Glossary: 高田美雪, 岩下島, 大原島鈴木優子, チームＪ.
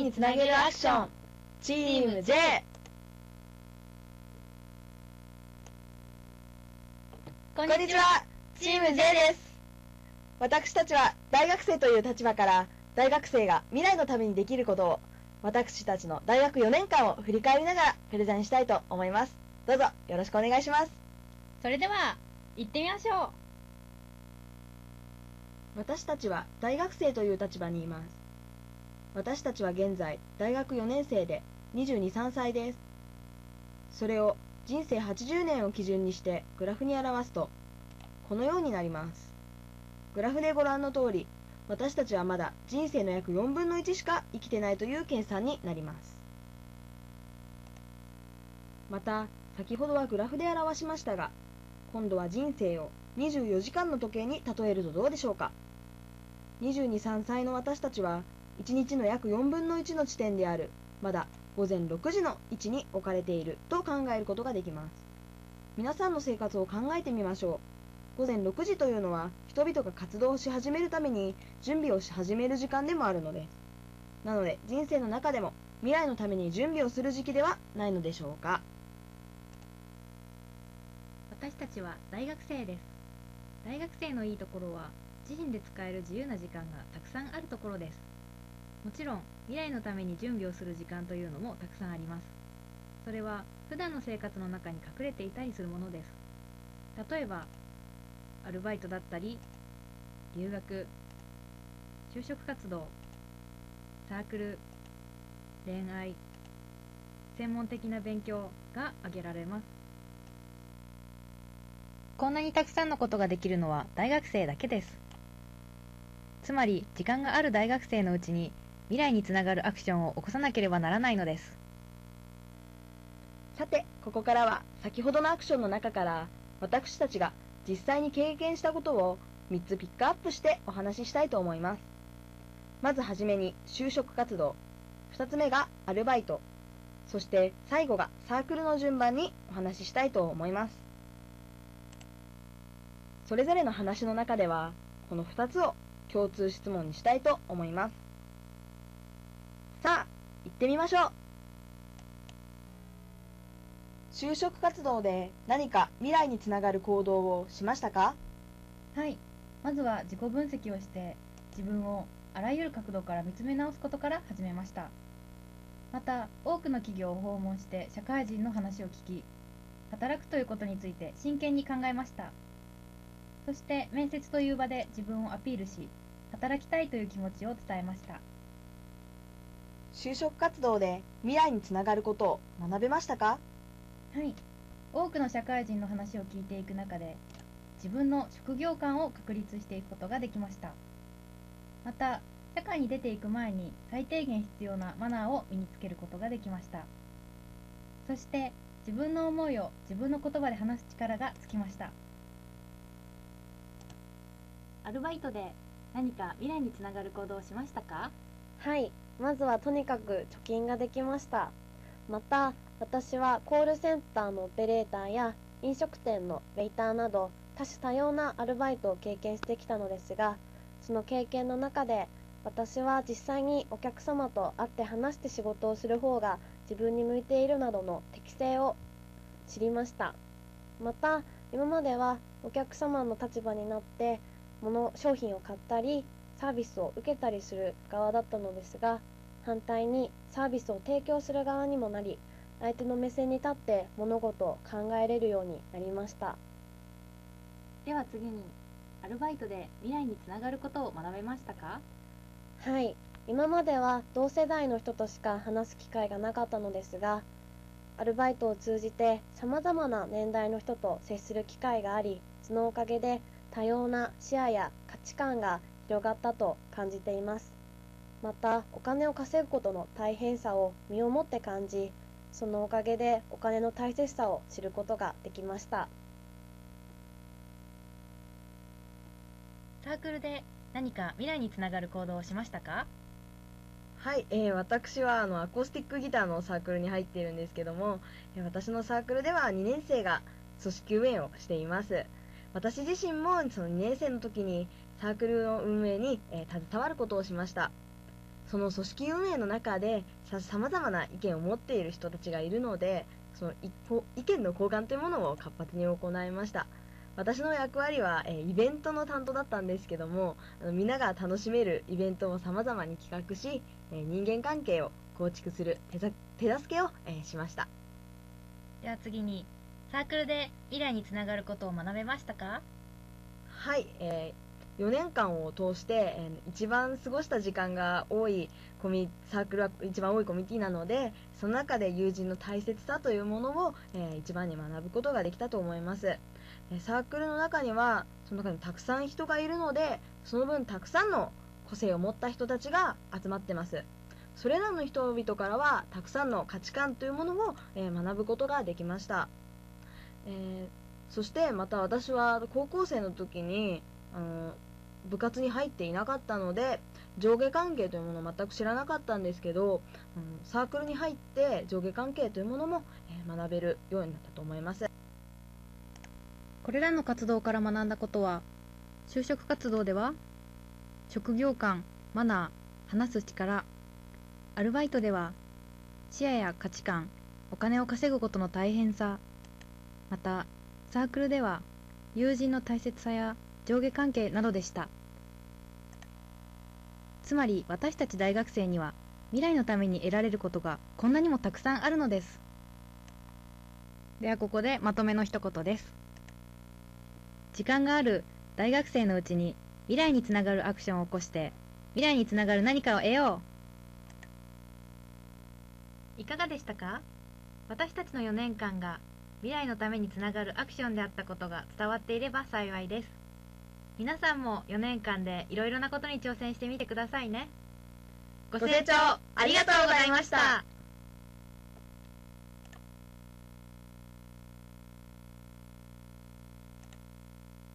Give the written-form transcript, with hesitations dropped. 愛につなげるアクション、チーム J。 こんにちは、チーム J です。私たちは大学生という立場から、大学生が未来のためにできることを、私たちの大学4年間を振り返りながらプレゼンしたいと思います。どうぞよろしくお願いします。それでは行ってみましょう。私たちは大学生という立場にいます。私たちは現在大学4年生で22、3歳です。それを人生80年を基準にしてグラフに表すとこのようになります。グラフでご覧の通り、私たちはまだ人生の約4分の1しか生きてないという計算になります。また、先ほどはグラフで表しましたが、今度は人生を24時間の時計に例えるとどうでしょうか。22、3歳の私たちは1日の約4分の1の地点である、まだ午前6時の位置に置かれていると考えることができます。皆さんの生活を考えてみましょう。午前6時というのは、人々が活動し始めるために準備をし始める時間でもあるのです。なので、人生の中でも未来のために準備をする時期ではないのでしょうか。私たちは大学生です。大学生のいいところは、自身で使える自由な時間がたくさんあるところです。もちろん、未来のために準備をする時間というのもたくさんあります。それは、普段の生活の中に隠れていたりするものです。例えば、アルバイトだったり、留学、就職活動、サークル、恋愛、専門的な勉強が挙げられます。こんなにたくさんのことができるのは大学生だけです。つまり、時間がある大学生のうちに未来につながるアクションを起こさなければならないのです。さて、ここからは先ほどのアクションの中から、私たちが実際に経験したことを3つピックアップしてお話ししたいと思います。まずはじめに就職活動、2つ目がアルバイト、そして最後がサークルの順番にお話ししたいと思います。それぞれの話の中では、この2つを共通質問にしたいと思います。さあ、行ってみましょう。就職活動で何か未来につながる行動をしましたか？はい、まずは自己分析をして、自分をあらゆる角度から見つめ直すことから始めました。また、多くの企業を訪問して社会人の話を聞き、働くということについて真剣に考えました。そして面接という場で自分をアピールし、働きたいという気持ちを伝えました。就職活動で未来につながることを学べましたか？はい、多くの社会人の話を聞いていく中で、自分の職業観を確立していくことができました。また、社会に出ていく前に最低限必要なマナーを身につけることができました。そして、自分の思いを自分の言葉で話す力がつきました。アルバイトで何か未来につながる行動をしましたか？はい、まずはとにかく貯金ができました。また、私はコールセンターのオペレーターや飲食店のウェイターなど、多種多様なアルバイトを経験してきたのですが、その経験の中で、私は実際にお客様と会って話して仕事をする方が自分に向いているなどの適性を知りました。また、今まではお客様の立場になって商品を買ったりサービスを受けたりする側だったのですが、反対にサービスを提供する側にもなり、相手の目線に立って物事を考えれるようになりました。では次に、アルバイトで未来につながることを学べましたか？はい、今までは同世代の人としか話す機会がなかったのですが、アルバイトを通じてさまざまな年代の人と接する機会があり、そのおかげで多様な視野や価値観が広がったと感じています。また、お金を稼ぐことの大変さを身をもって感じ、そのおかげでお金の大切さを知ることができました。サークルで何か未来につながる行動をしましたか？はい、私はアコースティックギターのサークルに入っているんですけども、私のサークルでは2年生が組織運営をしています。私自身もその2年生の時にサークルの運営に携わることをしました。その組織運営の中でさまざまな意見を持っている人たちがいるので、その意見の交換というものを活発に行いました。私の役割は、イベントの担当だったんですけども、みんなが楽しめるイベントをさまざまに企画し、人間関係を構築する手助けを、しました。では次に、サークルで未来につながることを学べましたか？はい、4年間を通して、一番過ごした時間が多いサークルは一番多いコミュニティなので、その中で友人の大切さというものを、一番に学ぶことができたと思います。サークルの中にはたくさん人がいるので、その分たくさんの個性を持った人たちが集まってます。それらの人々からはたくさんの価値観というものを、学ぶことができました。そしてまた私は高校生の時に部活に入っていなかったので、上下関係というものを全く知らなかったんですけど、サークルに入って上下関係というものも、学べるようになったと思います。これらの活動から学んだことは、就職活動では職業観、マナー、話す力、アルバイトでは視野や価値観、お金を稼ぐことの大変さ、またサークルでは友人の大切さや上下関係などでした。つまり私たち大学生には未来のために得られることがこんなにもたくさんあるのです。ではここでまとめの一言です。時間がある大学生のうちに未来につながるアクションを起こして未来につながる何かを得よう。いかがでしたか？私たちの4年間が未来のためにつながるアクションであったことが伝わっていれば幸いです。皆さんも4年間でいろいろなことに挑戦してみてくださいね。ご清聴ありがとうございました。